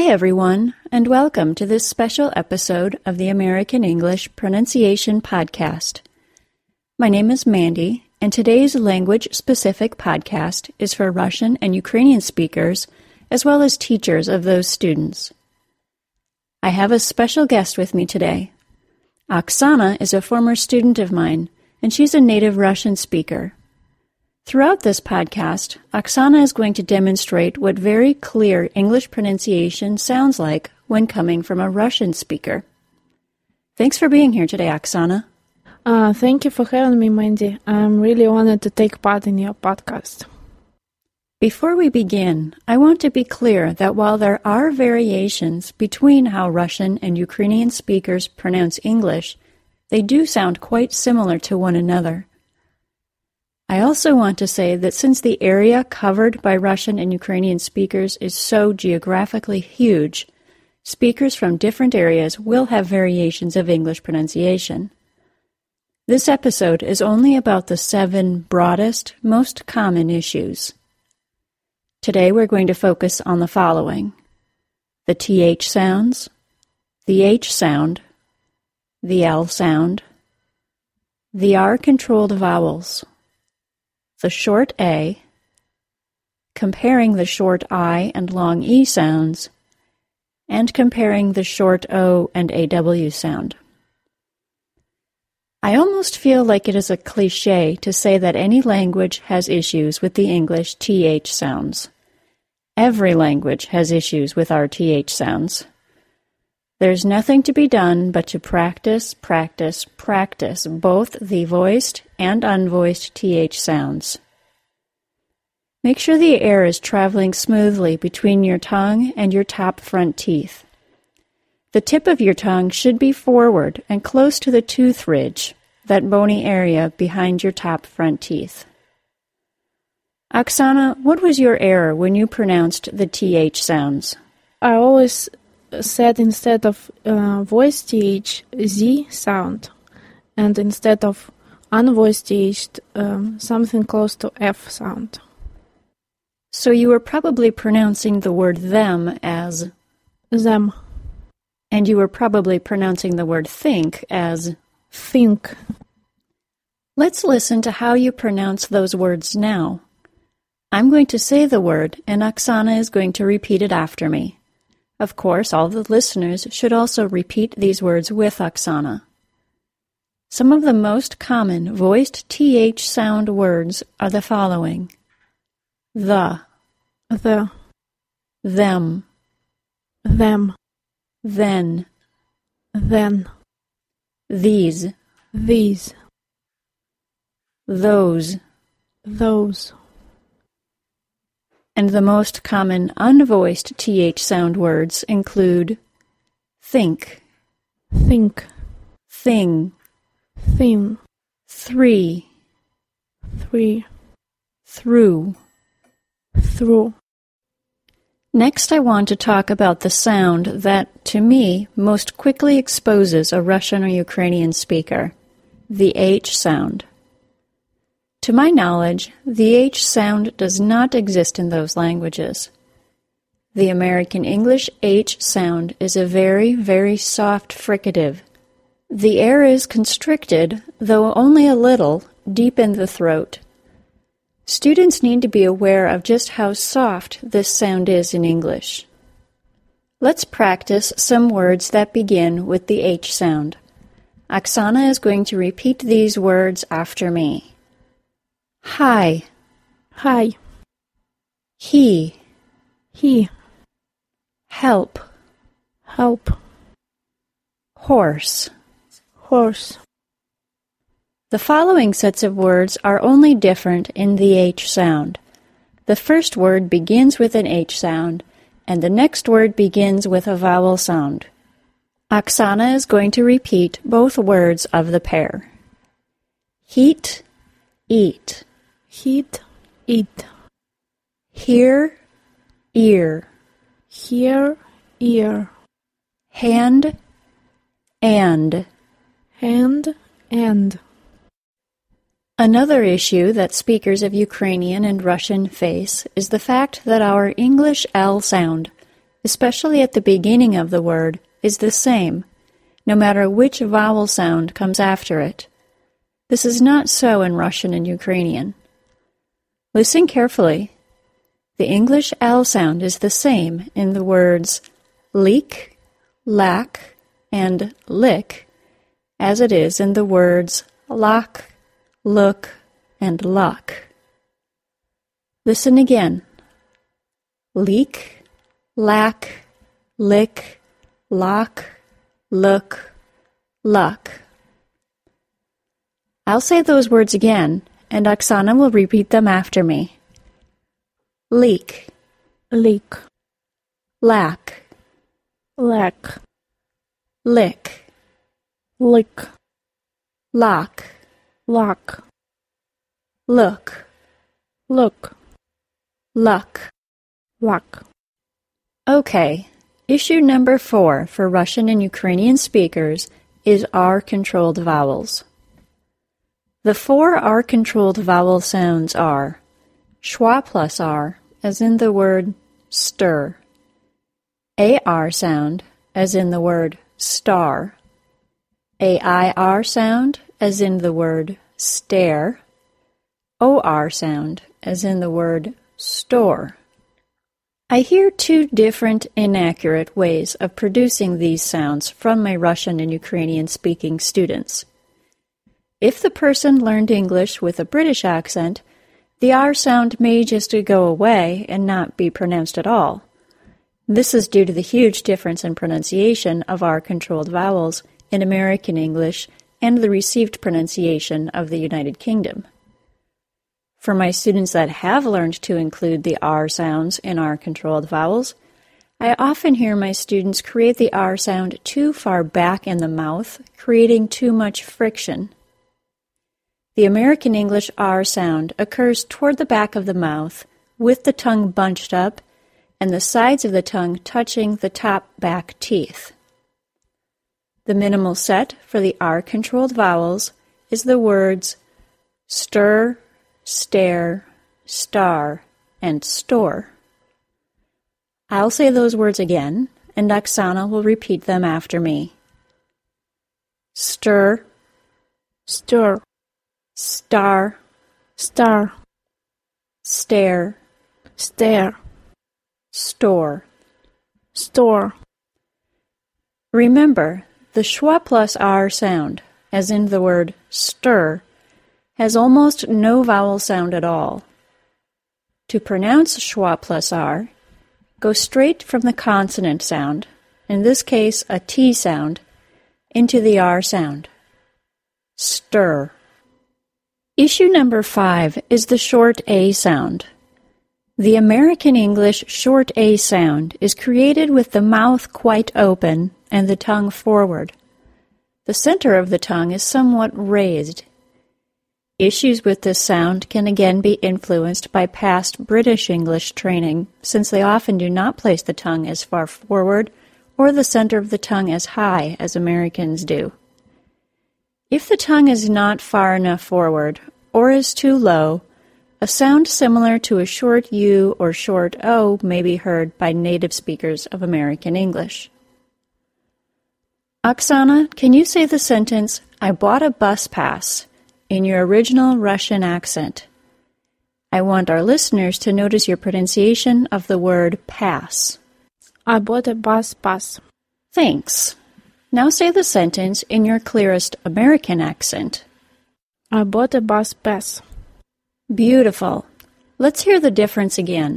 Hi, everyone, and welcome to this special episode of the American English Pronunciation Podcast. My name is Mandy, and today's language-specific podcast is for Russian and Ukrainian speakers, as well as teachers of those students. I have a special guest with me today. Oksana is a former student of mine, and she's a native Russian speaker. Throughout this podcast, Oksana is going to demonstrate what very clear English pronunciation sounds like when coming from a Russian speaker. Thanks for being here today, Oksana. Thank you for having me, Mandy. I'm really honored to take part in your podcast. Before we begin, I want to be clear that while there are variations between how Russian and Ukrainian speakers pronounce English, they do sound quite similar to one another. I also want to say that since the area covered by Russian and Ukrainian speakers is so geographically huge, speakers from different areas will have variations of English pronunciation. This episode is only about the 7 broadest, most common issues. Today we're going to focus on the following: the TH sounds, the H sound, the L sound, the R-controlled vowels, the short A, comparing the short I and long E sounds, and comparing the short O and AW sound. I almost feel like it is a cliche to say that any language has issues with the English TH sounds. Every language has issues with our TH sounds. There's nothing to be done but to practice both the voiced and unvoiced TH sounds. Make sure the air is traveling smoothly between your tongue and your top front teeth. The tip of your tongue should be forward and close to the tooth ridge, that bony area behind your top front teeth. Oksana, what was your error when you pronounced the TH sounds? I always said instead of voiced TH, Z sound, and instead of unvoiced TH, something close to F sound. So you were probably pronouncing the word them as them. And you were probably pronouncing the word think as think. Let's listen to how you pronounce those words now. I'm going to say the word, and Oksana is going to repeat it after me. Of course, all the listeners should also repeat these words with Oksana. Some of the most common voiced TH sound words are the following: the, them, then, these, those. And the most common unvoiced TH sound words include think, thing, three, through. Next, I want to talk about the sound that, to me, most quickly exposes a Russian or Ukrainian speaker: the H sound. To my knowledge, the H sound does not exist in those languages. The American English H sound is a very, very soft fricative. The air is constricted, though only a little, deep in the throat. Students need to be aware of just how soft this sound is in English. Let's practice some words that begin with the H sound. Oksana is going to repeat these words after me: Hi. He. Help. Horse. The following sets of words are only different in the H sound. The first word begins with an H sound, and the next word begins with a vowel sound. Oksana is going to repeat both words of the pair: heat, eat. Heat, eat. Here, ear. Hand, and. Another issue that speakers of Ukrainian and Russian face is the fact that our English L sound especially at the beginning of the word, is the same, no matter which vowel sound comes after it. This is not so in Russian and Ukrainian. Listen carefully. The English L sound is the same in the words leak, lack, and lick, as it is in the words lock, look, and luck. Listen again. Leak, lack, lick, lock, look, luck. I'll say those words again, and Oksana will repeat them after me. Leak, leak. Lack, lack. Lick, lick. Lock, lock. Look, look. Luck, luck. Okay, issue number 4 for Russian and Ukrainian speakers is R-controlled vowels. The 4 R-controlled vowel sounds are schwa plus R, as in the word stir, AR sound, as in the word star, AIR sound, as in the word stare, OR sound, as in the word store. I hear 2 different inaccurate ways of producing these sounds from my Russian and Ukrainian-speaking students. If the person learned English with a British accent, the R sound may just go away and not be pronounced at all. This is due to the huge difference in pronunciation of R-controlled vowels in American English and the received pronunciation of the United Kingdom. For my students that have learned to include the R sounds in R-controlled vowels, I often hear my students create the R sound too far back in the mouth, creating too much friction. The American English R sound occurs toward the back of the mouth, with the tongue bunched up, and the sides of the tongue touching the top back teeth. The minimal set for the R-controlled vowels is the words stir, stare, star, and store. I'll say those words again, and Oksana will repeat them after me. Stir, stir. Star, star. Stare, stare. Store, store. Remember, the schwa plus R sound, as in the word stir, has almost no vowel sound at all. To pronounce schwa plus R, go straight from the consonant sound, in this case a T sound, into the R sound. Stir. Issue number 5 is the short A sound. The American English short A sound is created with the mouth quite open and the tongue forward. The center of the tongue is somewhat raised. Issues with this sound can again be influenced by past British English training, since they often do not place the tongue as far forward or the center of the tongue as high as Americans do. If the tongue is not far enough forward or is too low, a sound similar to a short U or short O may be heard by native speakers of American English. Oksana, can you say the sentence, "I bought a bus pass," in your original Russian accent? I want our listeners to notice your pronunciation of the word pass. I bought a bus pass. Thanks. Now say the sentence in your clearest American accent. I bought a bus pass. Beautiful. Let's hear the difference again.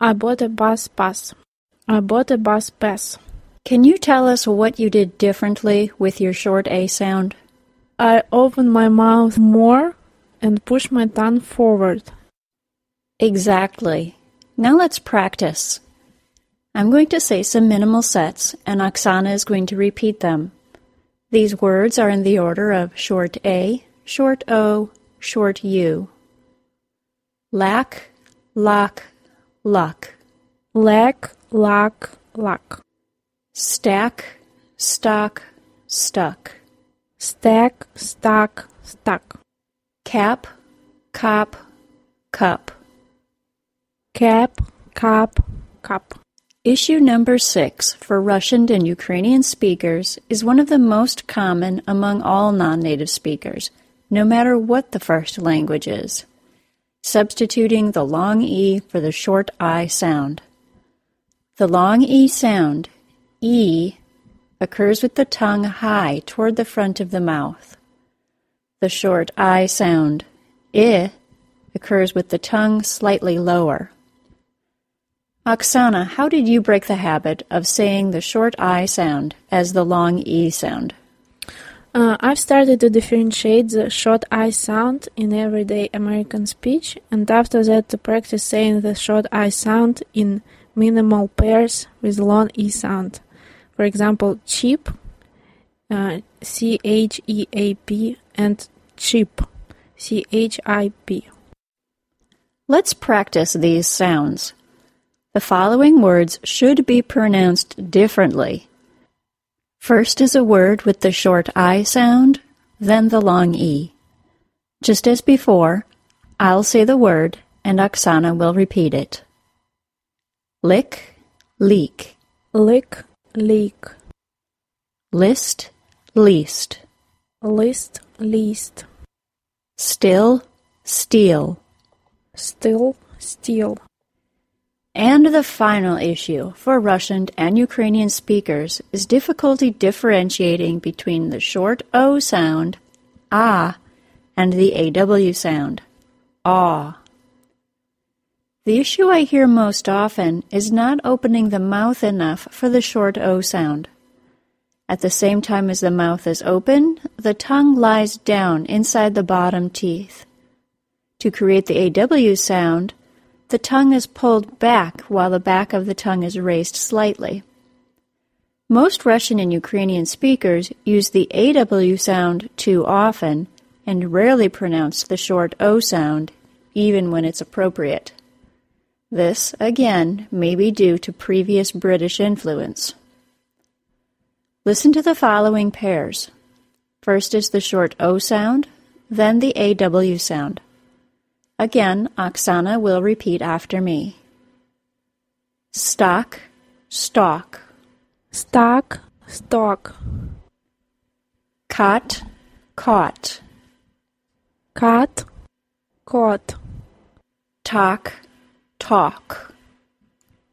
I bought a bus pass. I bought a bus pass. Can you tell us what you did differently with your short A sound? I open my mouth more and push my tongue forward. Exactly. Now let's practice. I'm going to say some minimal sets, and Oksana is going to repeat them. These words are in the order of short A, short O, short U. Lack, lock, luck. Lack, lock, luck. Stack, stock, stuck. Stack, stock, stuck. Cap, cop, cup. Cap, cop, cup. Issue number 6 for Russian and Ukrainian speakers is one of the most common among all non-native speakers, no matter what the first language is, substituting the long E for the short I sound. The long E sound, E, occurs with the tongue high toward the front of the mouth. The short I sound, I, occurs with the tongue slightly lower. Oksana, how did you break the habit of saying the short I sound as the long E sound? I've started to differentiate the short I sound in everyday American speech, and after that to practice saying the short I sound in minimal pairs with long E sound. For example, cheap, C-H-E-A-P, and chip, C-H-I-P. Let's practice these sounds. The following words should be pronounced differently. First is a word with the short I sound, then the long E. Just as before, I'll say the word and Oksana will repeat it. Lick, leak. Lick, leak. List, least. List, least. Still, steal. Still, steal. And the final issue for Russian and Ukrainian speakers is difficulty differentiating between the short O sound, ah, and the AW sound, ah. The issue I hear most often is not opening the mouth enough for the short O sound. At the same time as the mouth is open, the tongue lies down inside the bottom teeth. To create the AW sound, the tongue is pulled back while the back of the tongue is raised slightly. Most Russian and Ukrainian speakers use the AW sound too often and rarely pronounce the short O sound, even when it's appropriate. This, again, may be due to previous British influence. Listen to the following pairs. First is the short O sound, then the AW sound. Again, Oksana will repeat after me. Stock, stalk. Stock, stalk. Caught, caught. Caught, caught. Talk, talk.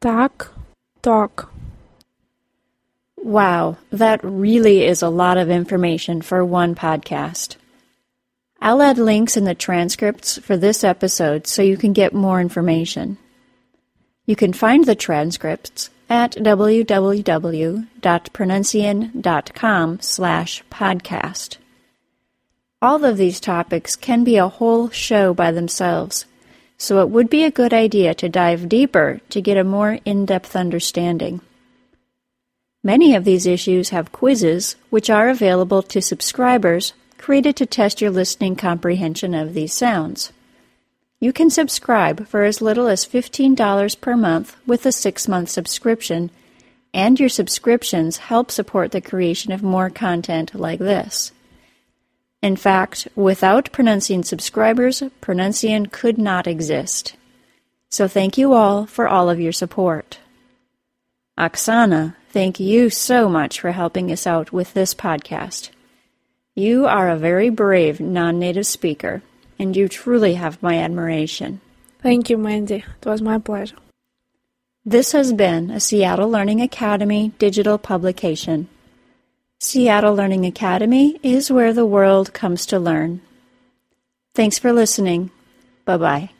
Talk, talk. Wow, that really is a lot of information for one podcast. I'll add links in the transcripts for this episode so you can get more information. You can find the transcripts at www.pronuncian.com/podcast. All of these topics can be a whole show by themselves, so it would be a good idea to dive deeper to get a more in-depth understanding. Many of these issues have quizzes, which are available to subscribers created to test your listening comprehension of these sounds. You can subscribe for as little as $15 per month with a 6-month subscription, and your subscriptions help support the creation of more content like this. In fact, without Pronuncian subscribers, Pronuncian could not exist. So thank you all for all of your support. Oksana, thank you so much for helping us out with this podcast. You are a very brave non-native speaker, and you truly have my admiration. Thank you, Mandy. It was my pleasure. This has been a Seattle Learning Academy digital publication. Seattle Learning Academy is where the world comes to learn. Thanks for listening. Bye-bye.